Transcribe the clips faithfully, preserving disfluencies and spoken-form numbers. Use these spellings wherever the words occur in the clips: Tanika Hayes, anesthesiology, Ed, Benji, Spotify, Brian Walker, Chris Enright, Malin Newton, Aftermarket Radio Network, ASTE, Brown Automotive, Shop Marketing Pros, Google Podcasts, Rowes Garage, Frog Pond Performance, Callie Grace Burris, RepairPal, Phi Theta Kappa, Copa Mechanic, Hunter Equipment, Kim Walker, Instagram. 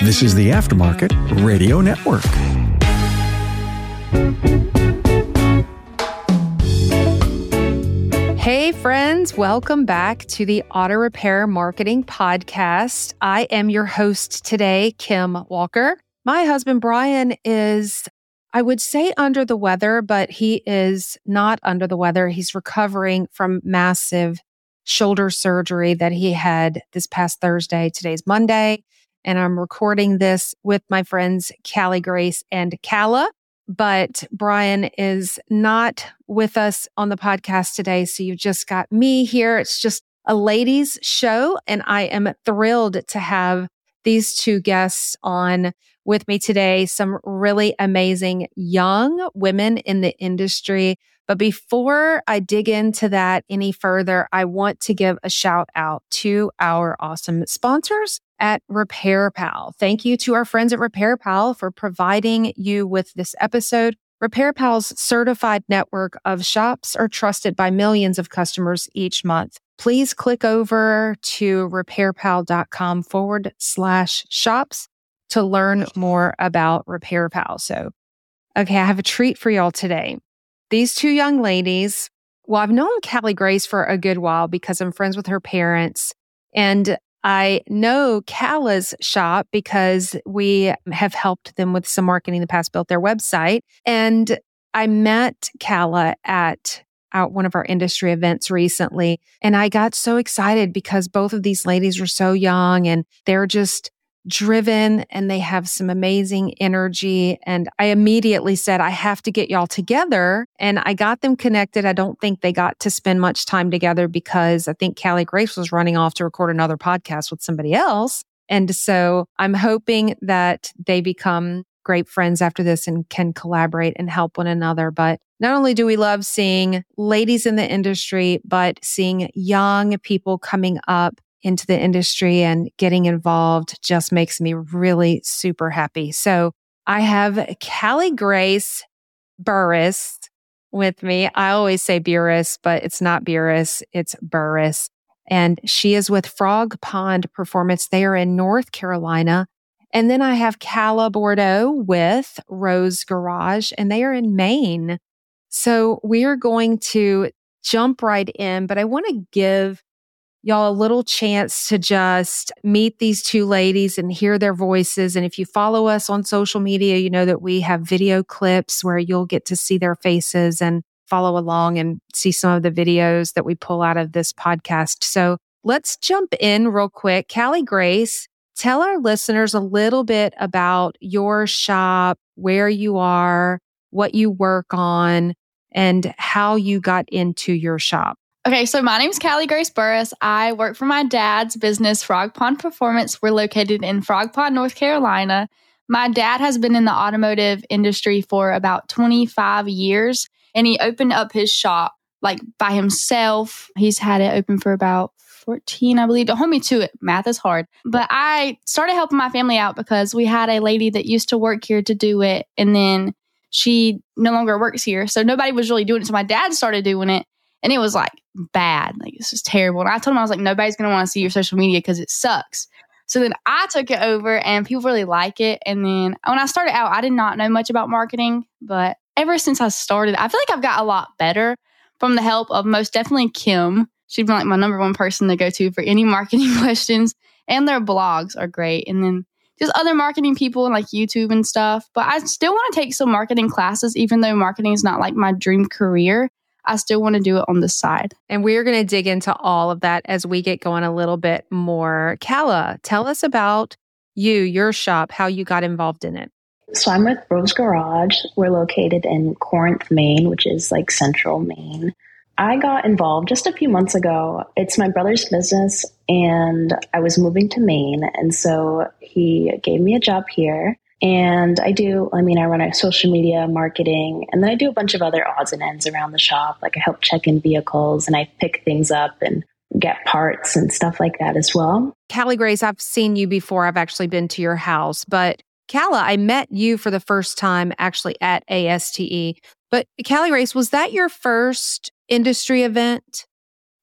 This is the Aftermarket Radio Network. Hey friends, welcome back to the Auto Repair Marketing Podcast. I am your host today, Kim Walker. My husband, Brian, is, I would say under the weather, but he is not under the weather. He's recovering from massive shoulder surgery that he had this past Thursday. Today's Monday, and I'm recording this with my friends Callie Grace and Calla, but Brian is not with us on the podcast today, so you've just got me here. It's just a ladies' show, and I am thrilled to have these two guests on with me today, some really amazing young women in the industry. But before I dig into that any further, I want to give a shout out to our awesome sponsors at RepairPal. Thank you to our friends at RepairPal for providing you with this episode. RepairPal's certified network of shops are trusted by millions of customers each month. Please click over to repairpal.com forward slash shops to learn more about RepairPal. So, okay, I have a treat for y'all today. These two young ladies, well, I've known Callie Grace for a good while because I'm friends with her parents. And I know Calla's shop because we have helped them with some marketing in the past, built their website. And I met Calla at out one of our industry events recently. And I got so excited because both of these ladies were so young and they're just driven and they have some amazing energy. And I immediately said, I have to get y'all together. And I got them connected. I don't think they got to spend much time together because I think Callie Grace was running off to record another podcast with somebody else. And so I'm hoping that they become great friends after this and can collaborate and help one another. But not only do we love seeing ladies in the industry, but seeing young people coming up into the industry and getting involved just makes me really super happy. So I have Callie Grace Burris with me. I always say Burris, but it's not Burris, it's Burris. And she is with Frog Pond Performance. They are in North Carolina. And then I have Calla Bourdeau with Rowes Garage, and they are in Maine. So we are going to jump right in, but I want to give y'all a little chance to just meet these two ladies and hear their voices. And if you follow us on social media, you know that we have video clips where you'll get to see their faces and follow along and see some of the videos that we pull out of this podcast. So let's jump in real quick. Callie Grace, tell our listeners a little bit about your shop, where you are, what you work on, and how you got into your shop. Okay, so my name is Callie Grace Burris. I work for my dad's business, Frog Pond Performance. We're located in Frog Pond, North Carolina. My dad has been in the automotive industry for about twenty-five years, and he opened up his shop like by himself. He's had it open for about fourteen, I believe. Don't hold me to it. Math is hard. But I started helping my family out because we had a lady that used to work here to do it, and then she no longer works here. So nobody was really doing it. So my dad started doing it. And it was like bad. Like, it's just terrible. And I told him, I was like, nobody's going to want to see your social media because it sucks. So then I took it over and people really like it. And then when I started out, I did not know much about marketing. But ever since I started, I feel like I've got a lot better from the help of most definitely Kim. She'd been like my number one person to go to for any marketing questions. And their blogs are great. And then just other marketing people and like YouTube and stuff. But I still want to take some marketing classes, even though marketing is not like my dream career. I still want to do it on the side. And we're going to dig into all of that as we get going a little bit more. Calla, tell us about you, your shop, how you got involved in it. So I'm with Rowes Garage. We're located in Corinth, Maine, which is like central Maine. I got involved just a few months ago. It's my brother's business, and I was moving to Maine. And so he gave me a job here. And I do, I mean, I run our social media marketing, and then I do a bunch of other odds and ends around the shop. Like, I help check in vehicles and I pick things up and get parts and stuff like that as well. Callie Grace, I've seen you before. I've actually been to your house, but Calla, I met you for the first time actually at A S T E. But Callie Grace, was that your first industry event?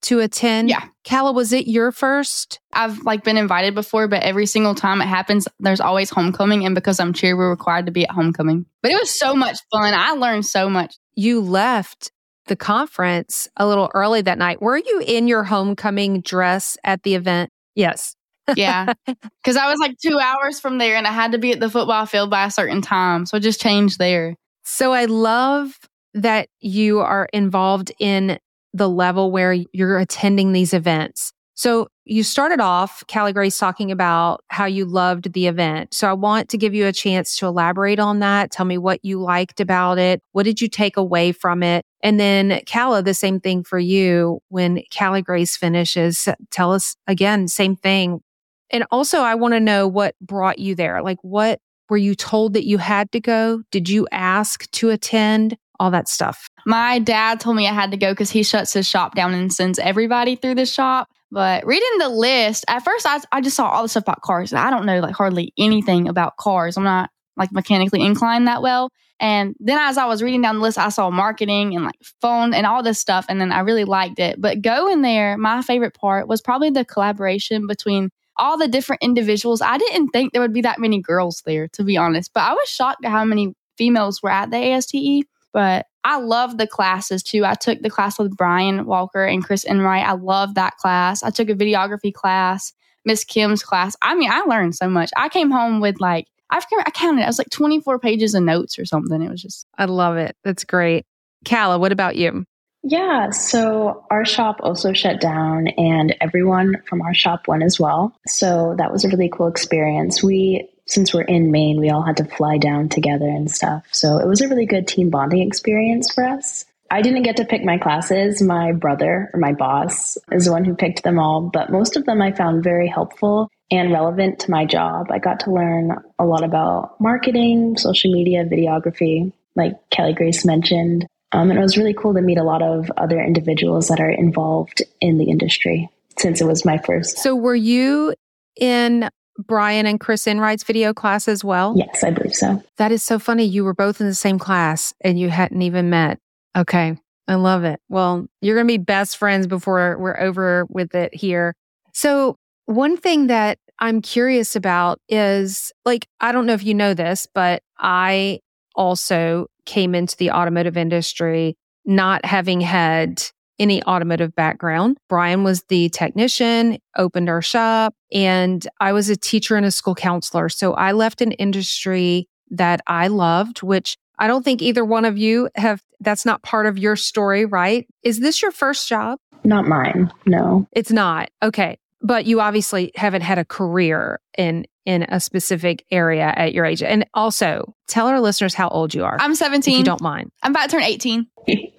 to attend? Yeah. Calla, was it your first? I've like been invited before, but every single time it happens, there's always homecoming. And because I'm cheer, we're required to be at homecoming. But it was so much fun. I learned so much. You left the conference a little early that night. Were you in your homecoming dress at the event? Yes. Yeah. Because I was like two hours from there and I had to be at the football field by a certain time. So I just changed there. So I love that you are involved in the level where you're attending these events. So you started off, Callie Grace, talking about how you loved the event. So I want to give you a chance to elaborate on that. Tell me what you liked about it. What did you take away from it? And then Calla, the same thing for you. When Callie Grace finishes, tell us again, same thing. And also I want to know what brought you there. Like, what were you told that you had to go? Did you ask to attend? All that stuff. My dad told me I had to go because he shuts his shop down and sends everybody through the shop. But reading the list, at first I, I just saw all the stuff about cars. And I don't know like hardly anything about cars. I'm not like mechanically inclined that well. And then as I was reading down the list, I saw marketing and like phone and all this stuff. And then I really liked it. But going there, my favorite part was probably the collaboration between all the different individuals. I didn't think there would be that many girls there, to be honest. But I was shocked at how many females were at the A S T E. But I love the classes too. I took the class with Brian Walker and Chris Enright. I love that class. I took a videography class, Miss Kim's class. I mean, I learned so much. I came home with like, I've, I counted, I was like twenty-four pages of notes or something. It was just. I love it. That's great. Calla, what about you? Yeah, so our shop also shut down and everyone from our shop went as well. So that was a really cool experience. We Since we're in Maine, we all had to fly down together and stuff. So it was a really good team bonding experience for us. I didn't get to pick my classes. My brother, or my boss, is the one who picked them all. But most of them I found very helpful and relevant to my job. I got to learn a lot about marketing, social media, videography, like Callie Grace mentioned. Um, and it was really cool to meet a lot of other individuals that are involved in the industry since it was my first. So were you in Brian and Chris Enright's video class as well? Yes, I believe so. That is so funny. You were both in the same class and you hadn't even met. Okay. I love it. Well, you're going to be best friends before we're over with it here. So one thing that I'm curious about is, like, I don't know if you know this, but I also came into the automotive industry not having had any automotive background. Brian was the technician, opened our shop, and I was a teacher and a school counselor. So I left an industry that I loved, which I don't think either one of you have. That's not part of your story, right? Is this your first job? Not mine, no. It's not. Okay. But you obviously haven't had a career in in a specific area at your age. And also, tell our listeners how old you are. I'm seventeen. If you don't mind. I'm about to turn eighteen.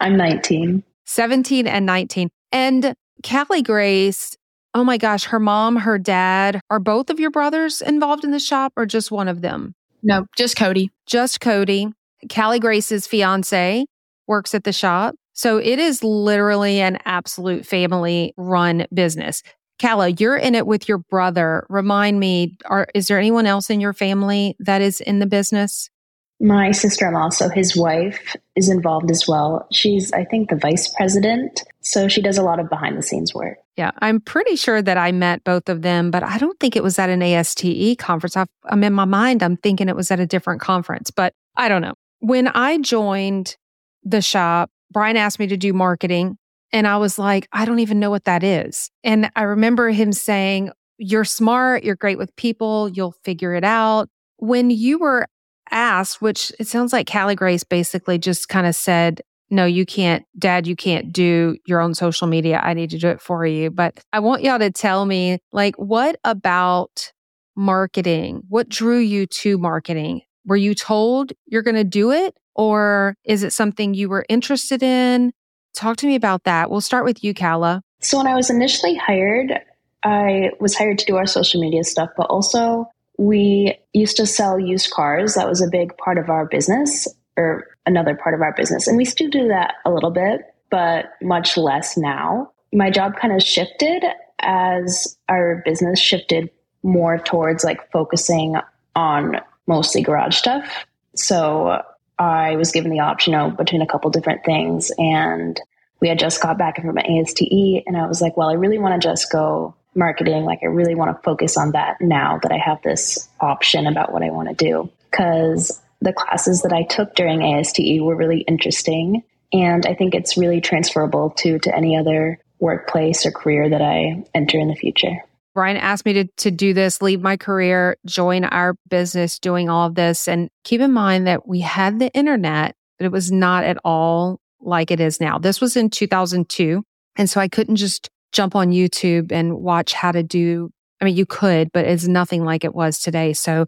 I'm nineteen. seventeen and nineteen. And Callie Grace, oh my gosh, her mom, her dad, are both of your brothers involved in the shop or just one of them? No, just Cody. Just Cody. Callie Grace's fiance works at the shop. So it is literally an absolute family-run business. Calla, you're in it with your brother. Remind me, are, is there anyone else in your family that is in the business? My sister-in-law, so his wife, is involved as well. She's, I think, the vice president. So she does a lot of behind-the-scenes work. Yeah, I'm pretty sure that I met both of them, but I don't think it was at an A S T E conference. I've, I'm in my mind, I'm thinking it was at a different conference, but I don't know. When I joined the shop, Brian asked me to do marketing, and I was like, I don't even know what that is. And I remember him saying, you're smart, you're great with people, you'll figure it out. When you were asked, which it sounds like Callie Grace basically just kind of said, no, you can't, Dad, you can't do your own social media. I need to do it for you. But I want y'all to tell me, like, what about marketing? What drew you to marketing? Were you told you're going to do it? Or is it something you were interested in? Talk to me about that. We'll start with you, Calla. So when I was initially hired, I was hired to do our social media stuff, but also we used to sell used cars. That was a big part of our business, or another part of our business. And we still do that a little bit, but much less now. My job kind of shifted as our business shifted more towards like focusing on mostly garage stuff. So I was given the option, you know, between a couple different things. And we had just got back from A S T E, and I was like, well, I really want to just go marketing. Like, I really want to focus on that now that I have this option about what I want to do. Because the classes that I took during A S T E were really interesting. And I think it's really transferable to, to any other workplace or career that I enter in the future. Brian asked me to, to do this, leave my career, join our business, doing all of this. And keep in mind that we had the internet, but it was not at all like it is now. This was in two thousand two. And so I couldn't just jump on YouTube and watch how to do, I mean, you could, but it's nothing like it was today. So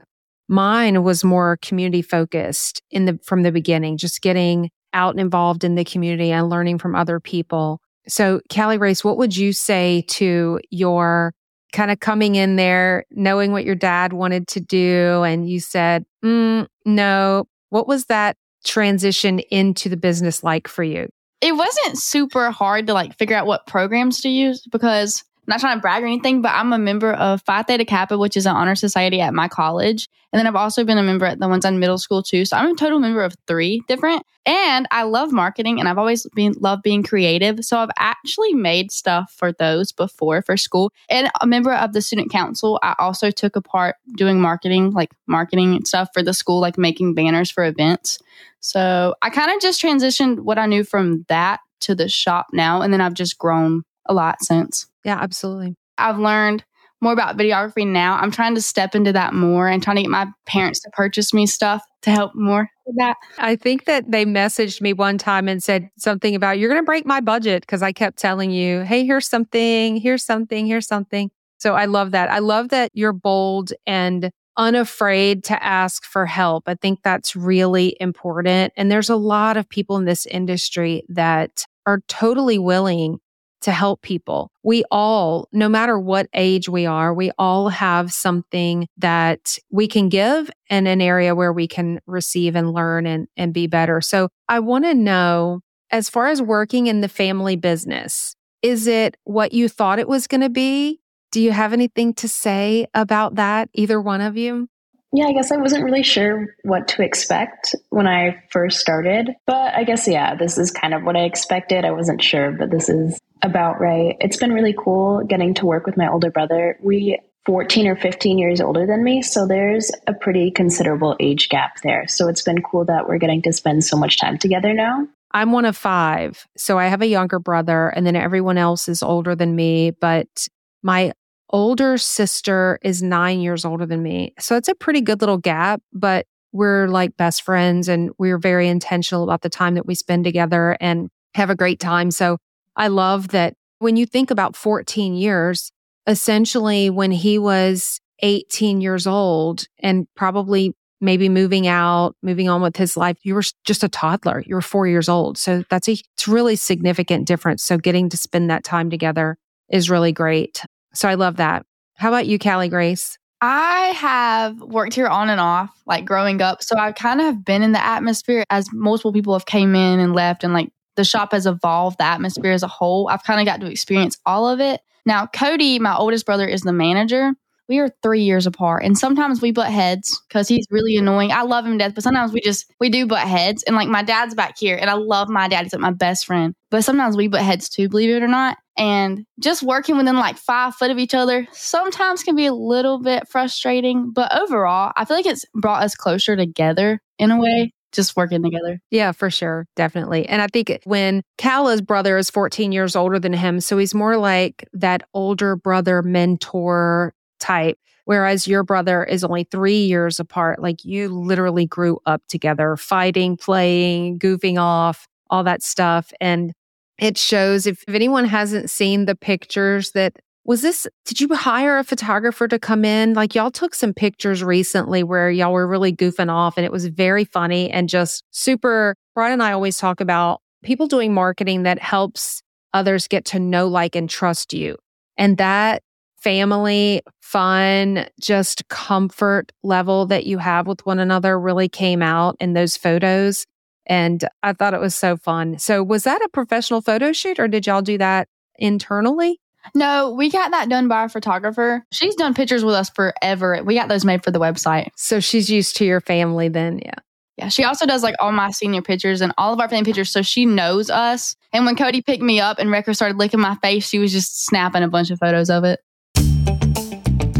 mine was more community focused in the from the beginning, just getting out and involved in the community and learning from other people. So Callie Grace, what would you say to your kind of coming in there, knowing what your dad wanted to do, and you said, mm, no, what was that transition into the business like for you? It wasn't super hard to like figure out what programs to use, because I'm not trying to brag or anything, but I'm a member of Phi Theta Kappa, which is an honor society at my college. And then I've also been a member at the ones in middle school too. So I'm a total member of three different. And I love marketing, and I've always been loved being creative. So I've actually made stuff for those before for school. And a member of the student council, I also took a part doing marketing, like marketing and stuff for the school, like making banners for events. So I kind of just transitioned what I knew from that to the shop now. And then I've just grown a lot since. Yeah, absolutely. I've learned more about videography now. I'm trying to step into that more and trying to get my parents to purchase me stuff to help more with that. I think that they messaged me one time and said something about, you're going to break my budget, because I kept telling you, hey, here's something, here's something, here's something. So I love that. I love that you're bold and unafraid to ask for help. I think that's really important. And there's a lot of people in this industry that are totally willing to help people. We all, no matter what age we are, we all have something that we can give and an area where we can receive and learn and, and be better. So I want to know, as far as working in the family business, is it what you thought it was going to be? Do you have anything to say about that, either one of you? Yeah, I guess I wasn't really sure what to expect when I first started. But I guess, yeah, this is kind of what I expected. I wasn't sure, but this is about right. It's been really cool getting to work with my older brother. We're fourteen or fifteen years older than me, so there's a pretty considerable age gap there. So it's been cool that we're getting to spend so much time together now. I'm one of five, so I have a younger brother, and then everyone else is older than me. But my older sister is nine years older than me. So it's a pretty good little gap, but we're like best friends, and we're very intentional about the time that we spend together and have a great time. So I love that when you think about fourteen years, essentially when he was eighteen years old and probably maybe moving out, moving on with his life, you were just a toddler. You were four years old. So that's a it's really significant difference. So getting to spend that time together is really great. So I love that. How about you, Callie Grace? I have worked here on and off, like growing up. So I kind of have been in the atmosphere as multiple people have came in and left, and like the shop has evolved, the atmosphere as a whole. I've kind of got to experience all of it. Now, Cody, my oldest brother, is the manager. We are three years apart, and sometimes we butt heads because he's really annoying. I love him to death, but sometimes we just, we do butt heads. And like my dad's back here, and I love my dad. He's like my best friend, but sometimes we butt heads too, believe it or not. And just working within like five foot of each other sometimes can be a little bit frustrating, but overall, I feel like it's brought us closer together in a way. Just working together. Yeah, for sure. Definitely. And I think when Calla's brother is fourteen years older than him, so he's more like that older brother mentor type, whereas your brother is only three years apart. Like you literally grew up together, fighting, playing, goofing off, all that stuff. And it shows. If, if anyone hasn't seen the pictures that Was this, did you hire a photographer to come in? Like y'all took some pictures recently where y'all were really goofing off, and it was very funny and just super. Brian and I always talk about people doing marketing that helps others get to know, like, and trust you. And that family, fun, just comfort level that you have with one another really came out in those photos. And I thought it was so fun. So was that a professional photo shoot, or did y'all do that internally? No, we got that done by a photographer. She's done pictures with us forever. We got those made for the website. So she's used to your family then, yeah. Yeah, she also does like all my senior pictures and all of our family pictures, so she knows us. And when Cody picked me up and Wrecker started licking my face, she was just snapping a bunch of photos of it.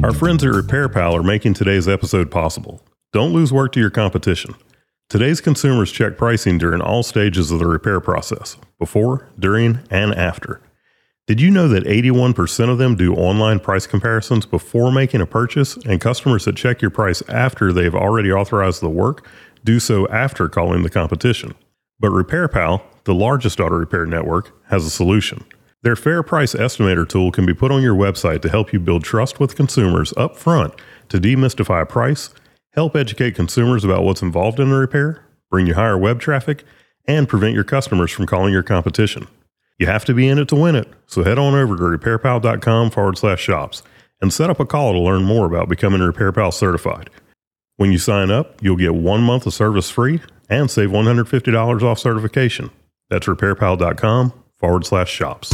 Our friends at RepairPal are making today's episode possible. Don't lose work to your competition. Today's consumers check pricing during all stages of the repair process, before, during, and after. Did you know that eighty-one percent of them do online price comparisons before making a purchase, and customers that check your price after they've already authorized the work do so after calling the competition? But RepairPal, the largest auto repair network, has a solution. Their Fair Price Estimator tool can be put on your website to help you build trust with consumers up front to demystify price, help educate consumers about what's involved in the repair, bring you higher web traffic, and prevent your customers from calling your competition. You have to be in it to win it, so head on over to repairpal.com forward slash shops and set up a call to learn more about becoming RepairPal certified. When you sign up, you'll get one month of service free and save one hundred fifty dollars off certification. That's repairpal.com forward slash shops.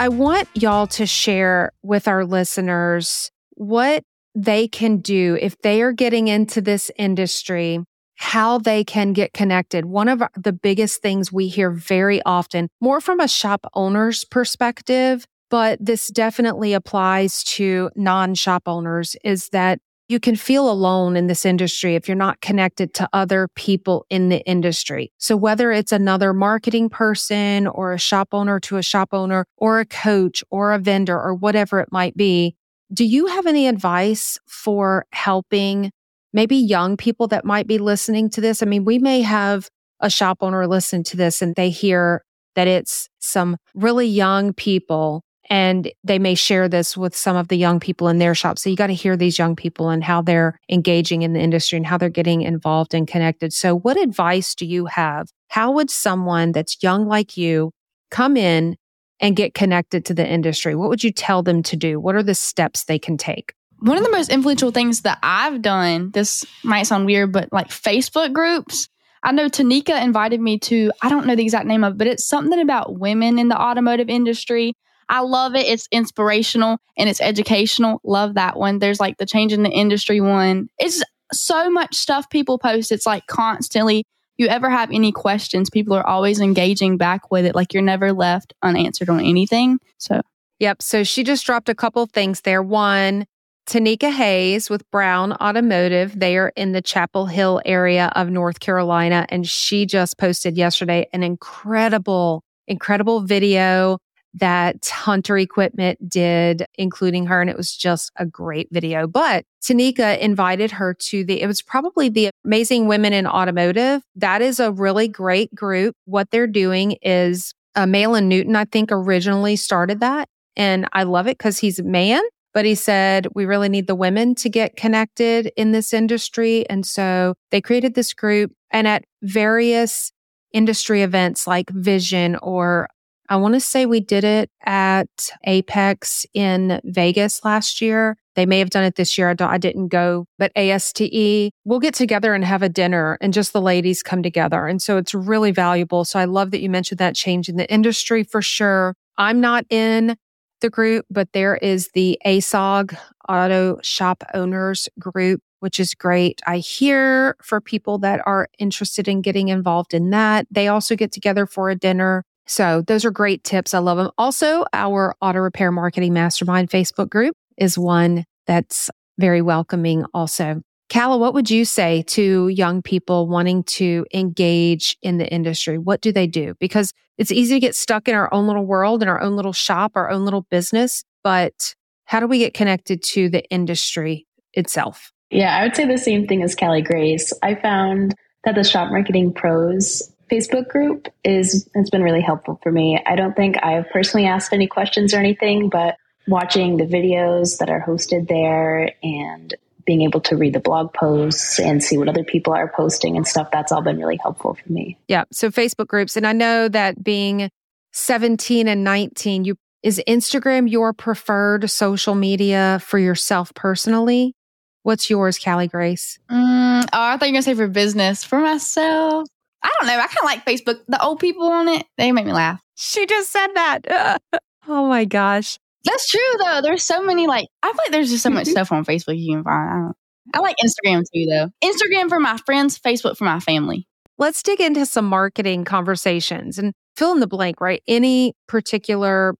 I want y'all to share with our listeners what they can do if they are getting into this industry, how they can get connected. One of the biggest things we hear very often, more from a shop owner's perspective, but this definitely applies to non-shop owners, is that you can feel alone in this industry if you're not connected to other people in the industry. So whether it's another marketing person or a shop owner to a shop owner or a coach or a vendor or whatever it might be, do you have any advice for helping maybe young people that might be listening to this? I mean, we may have a shop owner listen to this and they hear that it's some really young people, and they may share this with some of the young people in their shop. So you got to hear these young people and how they're engaging in the industry and how they're getting involved and connected. So what advice do you have? How would someone that's young like you come in and get connected to the industry? What would you tell them to do? What are the steps they can take? One of the most influential things that I've done, this might sound weird, but like Facebook groups. I know Tanika invited me to, I don't know the exact name of it, but it's something about women in the automotive industry. I love it. It's inspirational and it's educational. Love that one. There's like the Change in the Industry one. It's so much stuff people post. It's like constantly, you ever have any questions, people are always engaging back with it. Like you're never left unanswered on anything. So, yep. So she just dropped a couple things there. One, Tanika Hayes with Brown Automotive. They are in the Chapel Hill area of North Carolina. And she just posted yesterday an incredible, incredible video that Hunter Equipment did, including her. And it was just a great video. But Tanika invited her to the, it was probably the Amazing Women in Automotive. That is a really great group. What they're doing is uh, Malin Newton, I think, originally started that. And I love it because he's a man. But he said, we really need the women to get connected in this industry. And so they created this group, and at various industry events like Vision, or I want to say we did it at Apex in Vegas last year. They may have done it this year. I, don't, I didn't go, but ASTE, we'll get together and have a dinner and just the ladies come together. And so it's really valuable. So I love that you mentioned that Change in the Industry for sure. I'm not in the group, but there is the A S O G, Auto Shop Owners Group, which is great. I hear for people that are interested in getting involved in that. They also get together for a dinner. So those are great tips. I love them. Also, our Auto Repair Marketing Mastermind Facebook group is one that's very welcoming also. Calla, what would you say to young people wanting to engage in the industry? What do they do? Because it's easy to get stuck in our own little world, in our own little shop, our own little business. But how do we get connected to the industry itself? Yeah, I would say the same thing as Callie Grace. I found that the Shop Marketing Pros Facebook group is has been really helpful for me. I don't think I've personally asked any questions or anything, but watching the videos that are hosted there and being able to read the blog posts and see what other people are posting and stuff, that's all been really helpful for me. Yeah. So Facebook groups. And I know that being seventeen and nineteen, you is Instagram your preferred social media for yourself personally? What's yours, Callie Grace? Mm, oh, I thought you were going to say for business. For myself, I don't know. I kind of like Facebook. The old people on it, they make me laugh. She just said that. Oh my gosh. That's true, though. There's so many, like, I feel like there's just so much stuff on Facebook you can find. I don't, I like Instagram too, though. Instagram for my friends, Facebook for my family. Let's dig into some marketing conversations and fill in the blank, right? Any particular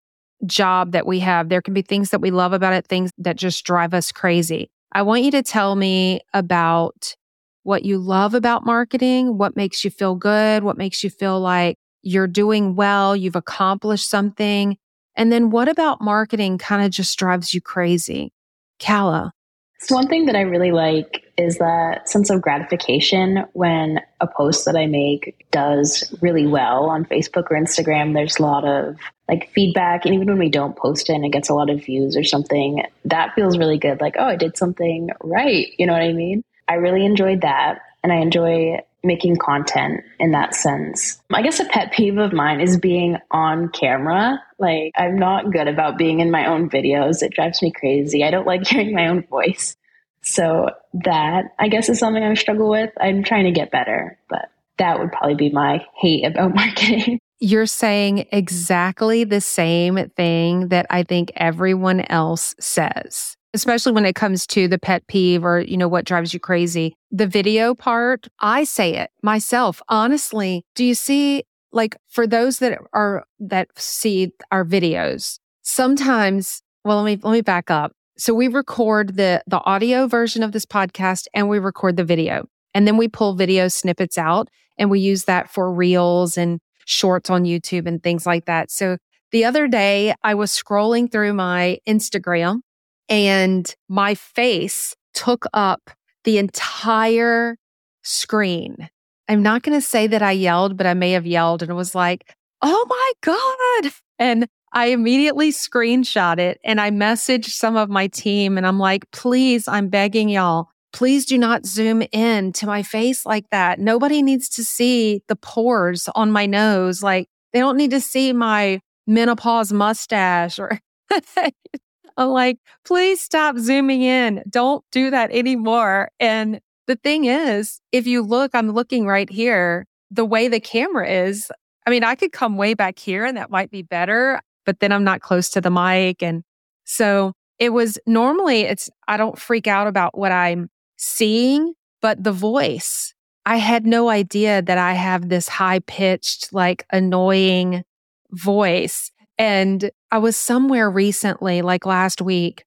job that we have, there can be things that we love about it, things that just drive us crazy. I want you to tell me about what you love about marketing, what makes you feel good, what makes you feel like you're doing well, you've accomplished something. And then what about marketing kind of just drives you crazy? Calla. So one thing that I really like is that sense of gratification when a post that I make does really well on Facebook or Instagram. There's a lot of like feedback. And even when we don't post it and it gets a lot of views or something, that feels really good. Like, oh, I did something right. You know what I mean? I really enjoyed that. And I enjoy making content in that sense. I guess a pet peeve of mine is being on camera. Like, I'm not good about being in my own videos. It drives me crazy. I don't like hearing my own voice. So that, I guess, is something I struggle with. I'm trying to get better, but that would probably be my hate about marketing. You're saying exactly the same thing that I think everyone else says, especially when it comes to the pet peeve or, you know, what drives you crazy. The video part, I say it myself. Honestly, do you see, like, for those that are, that see our videos, sometimes, well, let me, let me back up. So we record the, the audio version of this podcast and we record the video, and then we pull video snippets out and we use that for reels and shorts on YouTube and things like that. So the other day I was scrolling through my Instagram and my face took up the entire screen. I'm not going to say that I yelled, but I may have yelled, and it was like, oh my God. And I immediately screenshot it and I messaged some of my team and I'm like, please, I'm begging y'all, please do not zoom in to my face like that. Nobody needs to see the pores on my nose. Like, they don't need to see my menopause mustache or I'm like, please stop zooming in. Don't do that anymore. And the thing is, if you look, I'm looking right here, the way the camera is, I mean, I could come way back here and that might be better, but then I'm not close to the mic. And so it was normally, it's, I don't freak out about what I'm seeing, but the voice, I had no idea that I have this high pitched, like, annoying voice. And I was somewhere recently, like last week,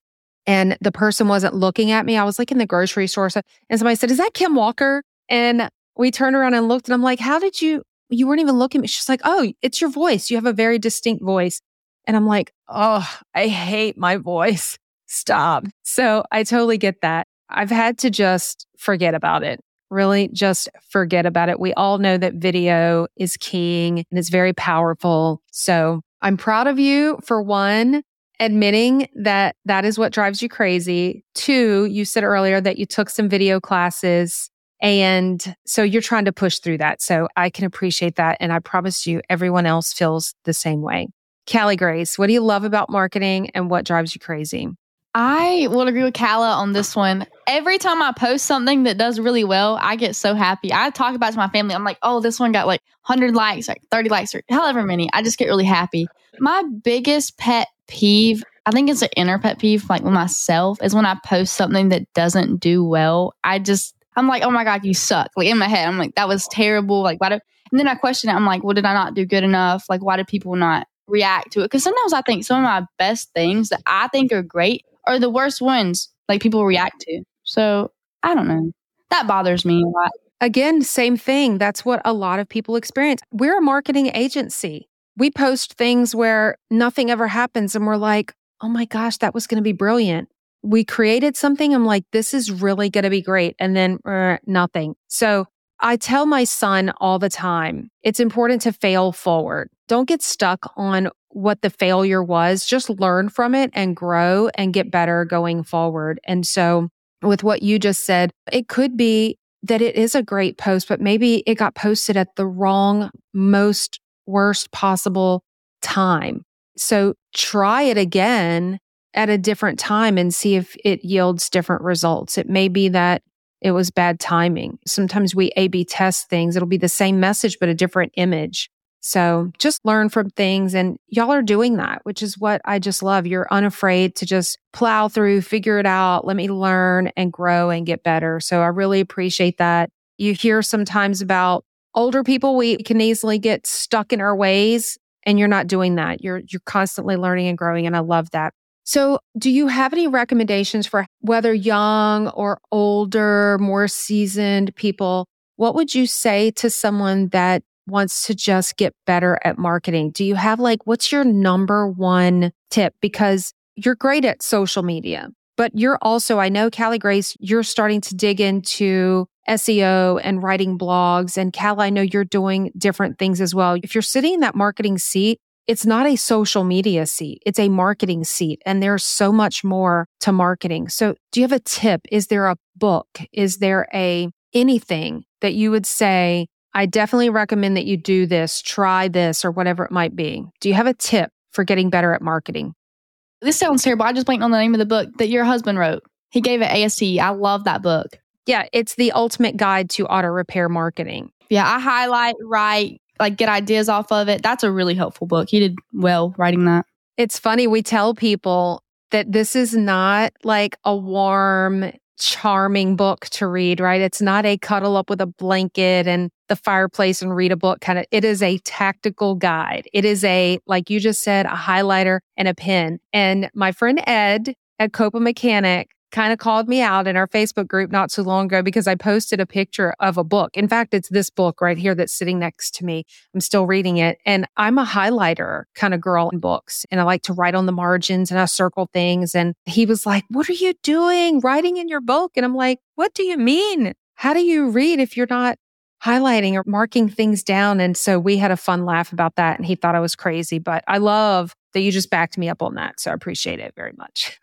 and the person wasn't looking at me. I was like in the grocery store and somebody said, is that Kim Walker? And we turned around and looked and I'm like, how did you, you weren't even looking at me. She's like, oh, it's your voice. You have a very distinct voice. And I'm like, oh, I hate my voice. Stop. So I totally get that. I've had to just forget about it. Really just forget about it. We all know that video is king and it's very powerful. So I'm proud of you for one, admitting that that is what drives you crazy. Two, you said earlier that you took some video classes. And so you're trying to push through that. So I can appreciate that. And I promise you, everyone else feels the same way. Callie Grace, what do you love about marketing and what drives you crazy? I will agree with Calla on this one. Every time I post something that does really well, I get so happy. I talk about it to my family. I'm like, oh, this one got like one hundred likes, like thirty likes, or however many. I just get really happy. My biggest pet peeve, I think it's an inner pet peeve, like with myself, is when I post something that doesn't do well. I just, I'm like, oh my God, you suck. Like in my head, I'm like, that was terrible. Like, why do? And then I question it. I'm like, well, did I not do good enough? Like, why did people not react to it? Because sometimes I think some of my best things that I think are great are the worst ones, like, people react to. So I don't know. That bothers me a lot. Again, same thing. That's what a lot of people experience. We're a marketing agency. We post things where nothing ever happens and we're like, oh my gosh, that was going to be brilliant. We created something. I'm like, this is really going to be great. And then uh, nothing. So I tell my son all the time, it's important to fail forward. Don't get stuck on what the failure was. Just learn from it and grow and get better going forward. And so with what you just said, it could be that it is a great post, but maybe it got posted at the wrong, most worst possible time. So try it again at a different time and see if it yields different results. It may be that it was bad timing. Sometimes we A B test things. It'll be the same message, but a different image. So just learn from things, and y'all are doing that, which is what I just love. You're unafraid to just plow through, figure it out. Let me learn and grow and get better. So I really appreciate that. You hear sometimes about older people, we can easily get stuck in our ways, and you're not doing that. You're you're constantly learning and growing, and I love that. So do you have any recommendations for whether young or older, more seasoned people? What would you say to someone that wants to just get better at marketing? Do you have like, what's your number one tip? Because you're great at social media, but you're also, I know Callie Grace, you're starting to dig into S E O and writing blogs. And Cal, I know you're doing different things as well. If you're sitting in that marketing seat, it's not a social media seat. It's a marketing seat. And there's so much more to marketing. So do you have a tip? Is there a book? Is there a anything that you would say, I definitely recommend that you do this, try this, or whatever it might be? Do you have a tip for getting better at marketing? This sounds terrible. I just blanked on the name of the book that your husband wrote. He gave it A S T E. I love that book. Yeah, it's the ultimate guide to auto repair marketing. Yeah, I highlight, write, like get ideas off of it. That's a really helpful book. He did well writing that. It's funny. We tell people that this is not like a warm, charming book to read, right? It's not a cuddle up with a blanket and the fireplace and read a book kind of. It is a tactical guide. It is a, like you just said, a highlighter and a pen. And my friend Ed at Copa Mechanic kind of called me out in our Facebook group not too long ago because I posted a picture of a book. In fact, it's this book right here that's sitting next to me. I'm still reading it. And I'm a highlighter kind of girl in books. And I like to write on the margins and I circle things. And he was like, what are you doing writing in your book? And I'm like, what do you mean? How do you read if you're not highlighting or marking things down? And so we had a fun laugh about that. And he thought I was crazy, but I love that you just backed me up on that. So I appreciate it very much.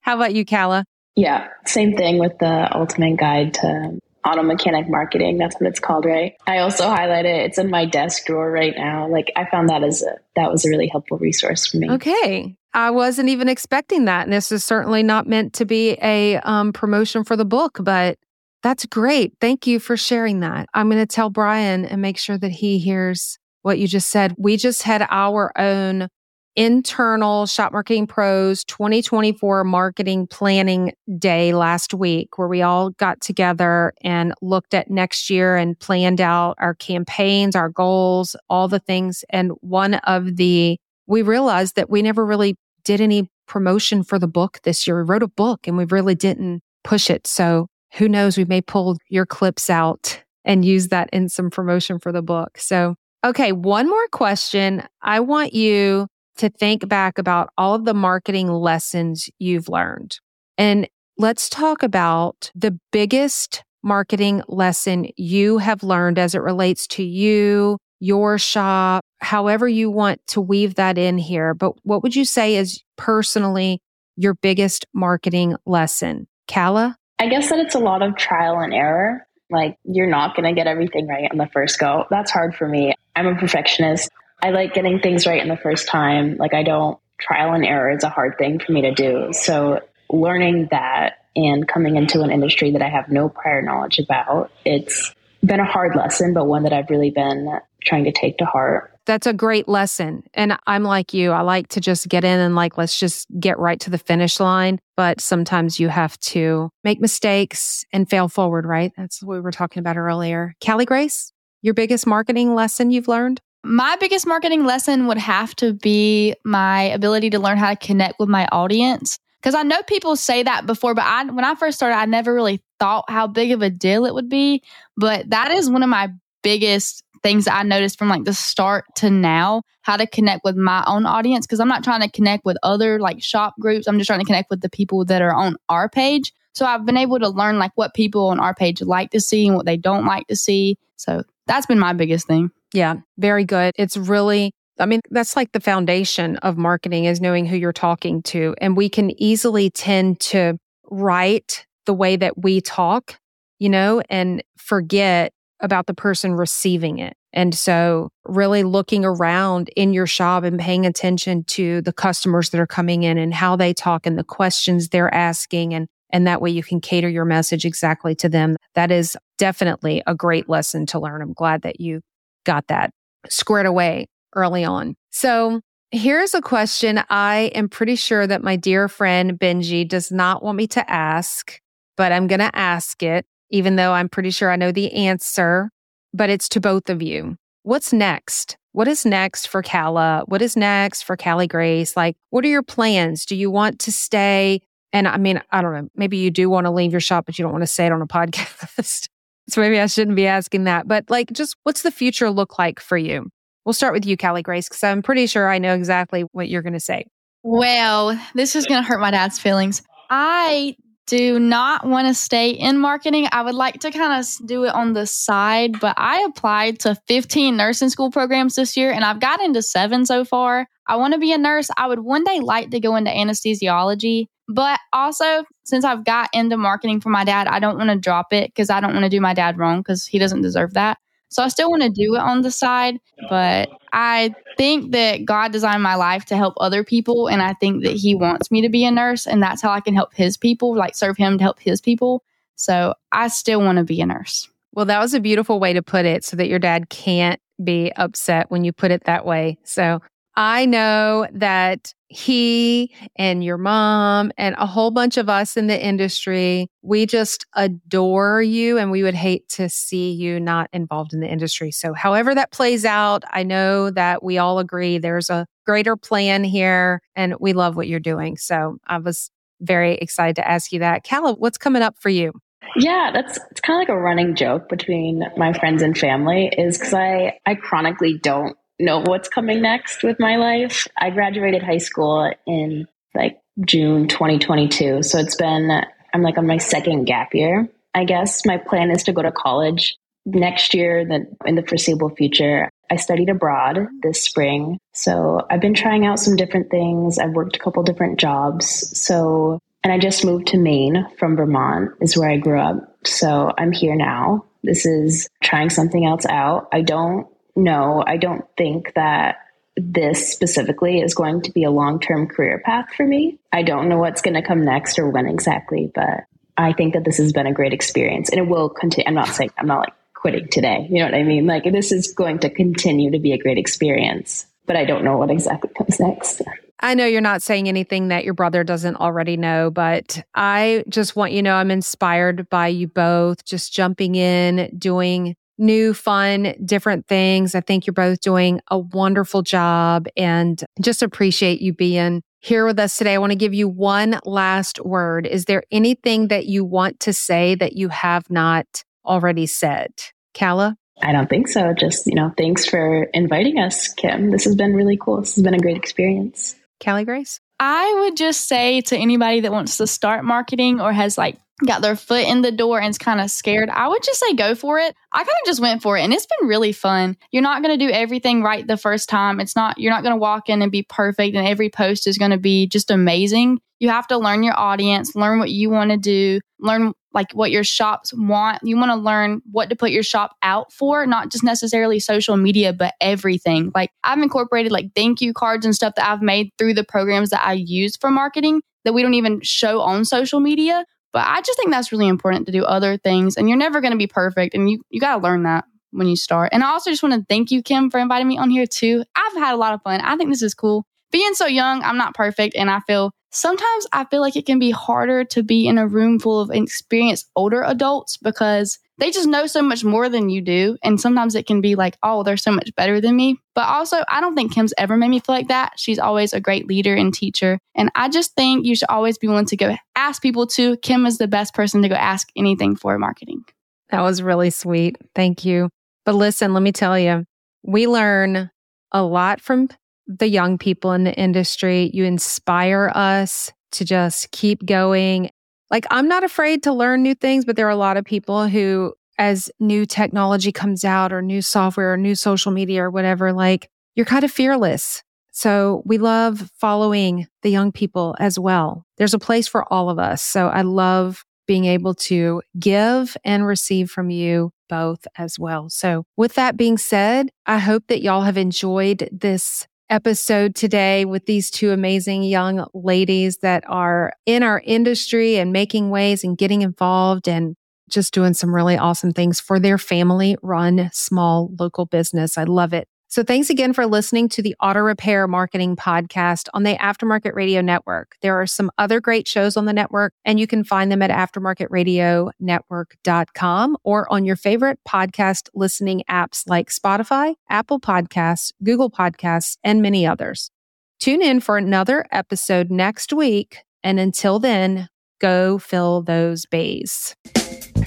How about you, Calla? Yeah, same thing with the ultimate guide to auto mechanic marketing. That's what it's called, right? I also highlight it. It's in my desk drawer right now. Like I found that as a, that was a really helpful resource for me. Okay. I wasn't even expecting that. And this is certainly not meant to be a um, promotion for the book, but that's great. Thank you for sharing that. I'm going to tell Brian and make sure that he hears what you just said. We just had our own internal Shop Marketing Pros twenty twenty-four marketing planning day last week where we all got together and looked at next year and planned out our campaigns, our goals, all the things. And one of the, we realized that we never really did any promotion for the book this year. We wrote a book and we really didn't push it. So who knows, we may pull your clips out and use that in some promotion for the book. So, okay, one more question. I want you to think back about all of the marketing lessons you've learned. And let's talk about the biggest marketing lesson you have learned as it relates to you, your shop, however you want to weave that in here. But what would you say is personally your biggest marketing lesson? Calla? I guess that it's a lot of trial and error. Like you're not going to get everything right on the first go. That's hard for me. I'm a perfectionist. I like getting things right in the first time. Like I don't, trial and error is a hard thing for me to do. So learning that and coming into an industry that I have no prior knowledge about, it's been a hard lesson, but one that I've really been trying to take to heart. That's a great lesson. And I'm like you, I like to just get in and like, let's just get right to the finish line. But sometimes you have to make mistakes and fail forward, right? That's what we were talking about earlier. Callie Grace, your biggest marketing lesson you've learned? My biggest marketing lesson would have to be my ability to learn how to connect with my audience. Because I know people say that before, but I, when I first started, I never really thought how big of a deal it would be. But that is one of my biggest things that I noticed from like the start to now, how to connect with my own audience. Because I'm not trying to connect with other like shop groups. I'm just trying to connect with the people that are on our page. So I've been able to learn like what people on our page like to see and what they don't like to see. So that's been my biggest thing. Yeah, very good. It's really, I mean, that's like the foundation of marketing is knowing who you're talking to. And we can easily tend to write the way that we talk, you know, and forget about the person receiving it. And so really looking around in your shop and paying attention to the customers that are coming in and how they talk and the questions they're asking. And, and that way you can cater your message exactly to them. That is definitely a great lesson to learn. I'm glad that you got that. squared away early on. So here's a question I am pretty sure that my dear friend Benji does not want me to ask, but I'm going to ask it, even though I'm pretty sure I know the answer, but it's to both of you. What's next? What is next for Calla? What is next for Callie Grace? Like, what are your plans? Do you want to stay? And I mean, I don't know, maybe you do want to leave your shop, but you don't want to say it on a podcast. So maybe I shouldn't be asking that. But like, just what's the future look like for you? We'll start with you, Callie Grace, because I'm pretty sure I know exactly what you're going to say. Well, this is going to hurt my dad's feelings. I do not want to stay in marketing. I would like to kind of do it on the side, but I applied to fifteen nursing school programs this year, and I've gotten into seven so far. I want to be a nurse. I would one day like to go into anesthesiology, but also since I've got into marketing for my dad, I don't want to drop it because I don't want to do my dad wrong because he doesn't deserve that. So I still want to do it on the side, but I think that God designed my life to help other people. And I think that he wants me to be a nurse, and that's how I can help his people, like serve him to help his people. So I still want to be a nurse. Well, that was a beautiful way to put it so that your dad can't be upset when you put it that way. So I know that he and your mom and a whole bunch of us in the industry, we just adore you, and we would hate to see you not involved in the industry. So however that plays out, I know that we all agree there's a greater plan here, and we love what you're doing. So I was very excited to ask you that. Calla, what's coming up for you? Yeah, that's it's kind of like a running joke between my friends and family is because I, I chronically don't know what's coming next with my life. I graduated high school in like June twenty twenty-two. So it's been, I'm like on my second gap year, I guess. My plan is to go to college next year, then in the foreseeable future. I studied abroad this spring. So I've been trying out some different things. I've worked a couple different jobs. So, and I just moved to Maine from Vermont, is where I grew up. So I'm here now. This is trying something else out. I don't No, I don't think that this specifically is going to be a long-term career path for me. I don't know what's going to come next or when exactly, but I think that this has been a great experience, and it will continue. I'm not saying I'm not like quitting today. You know what I mean? Like, this is going to continue to be a great experience, but I don't know what exactly comes next. I know you're not saying anything that your brother doesn't already know, but I just want you to know I'm inspired by you both just jumping in, doing new, fun, different things. I think you're both doing a wonderful job, and just appreciate you being here with us today. I want to give you one last word. Is there anything that you want to say that you have not already said? Calla? I don't think so. Just, you know, thanks for inviting us, Kim. This has been really cool. This has been a great experience. Callie Grace? I would just say to anybody that wants to start marketing or has like got their foot in the door and is kind of scared, I would just say go for it. I kind of just went for it, and it's been really fun. You're not going to do everything right the first time. It's not, you're not going to walk in and be perfect and every post is going to be just amazing. You have to learn your audience, learn what you want to do, learn like what your shops want. You want to learn what to put your shop out for, not just necessarily social media, but everything. Like I've incorporated like thank you cards and stuff that I've made through the programs that I use for marketing that we don't even show on social media. But I just think that's really important to do other things. And you're never going to be perfect. And you, you got to learn that when you start. And I also just want to thank you, Kim, for inviting me on here too. I've had a lot of fun. I think this is cool. Being so young, I'm not perfect. And I feel sometimes I feel like it can be harder to be in a room full of experienced older adults because they just know so much more than you do. And sometimes it can be like, oh, they're so much better than me. But also, I don't think Kim's ever made me feel like that. She's always a great leader and teacher. And I just think you should always be willing to go ask people too. Kim is the best person to go ask anything for marketing. That was really sweet. Thank you. But listen, let me tell you, we learn a lot from the young people in the industry. You inspire us to just keep going. Like, I'm not afraid to learn new things, but there are a lot of people who, as new technology comes out or new software or new social media or whatever, like, you're kind of fearless. So we love following the young people as well. There's a place for all of us. So I love being able to give and receive from you both as well. So with that being said, I hope that y'all have enjoyed this episode today with these two amazing young ladies that are in our industry and making waves and getting involved and just doing some really awesome things for their family-run small local business. I love it. So thanks again for listening to the Auto Repair Marketing Podcast on the Aftermarket Radio Network. There are some other great shows on the network, and you can find them at aftermarket radio network dot com or on your favorite podcast listening apps like Spotify, Apple Podcasts, Google Podcasts, and many others. Tune in for another episode next week, and until then, go fill those bays.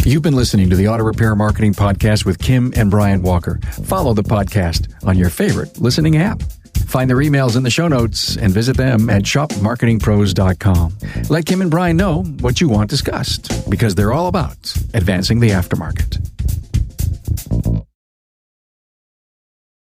You've been listening to the Auto Repair Marketing Podcast with Kim and Brian Walker. Follow the podcast on your favorite listening app. Find their emails in the show notes and visit them at shop marketing pros dot com. Let Kim and Brian know what you want discussed, because they're all about advancing the aftermarket.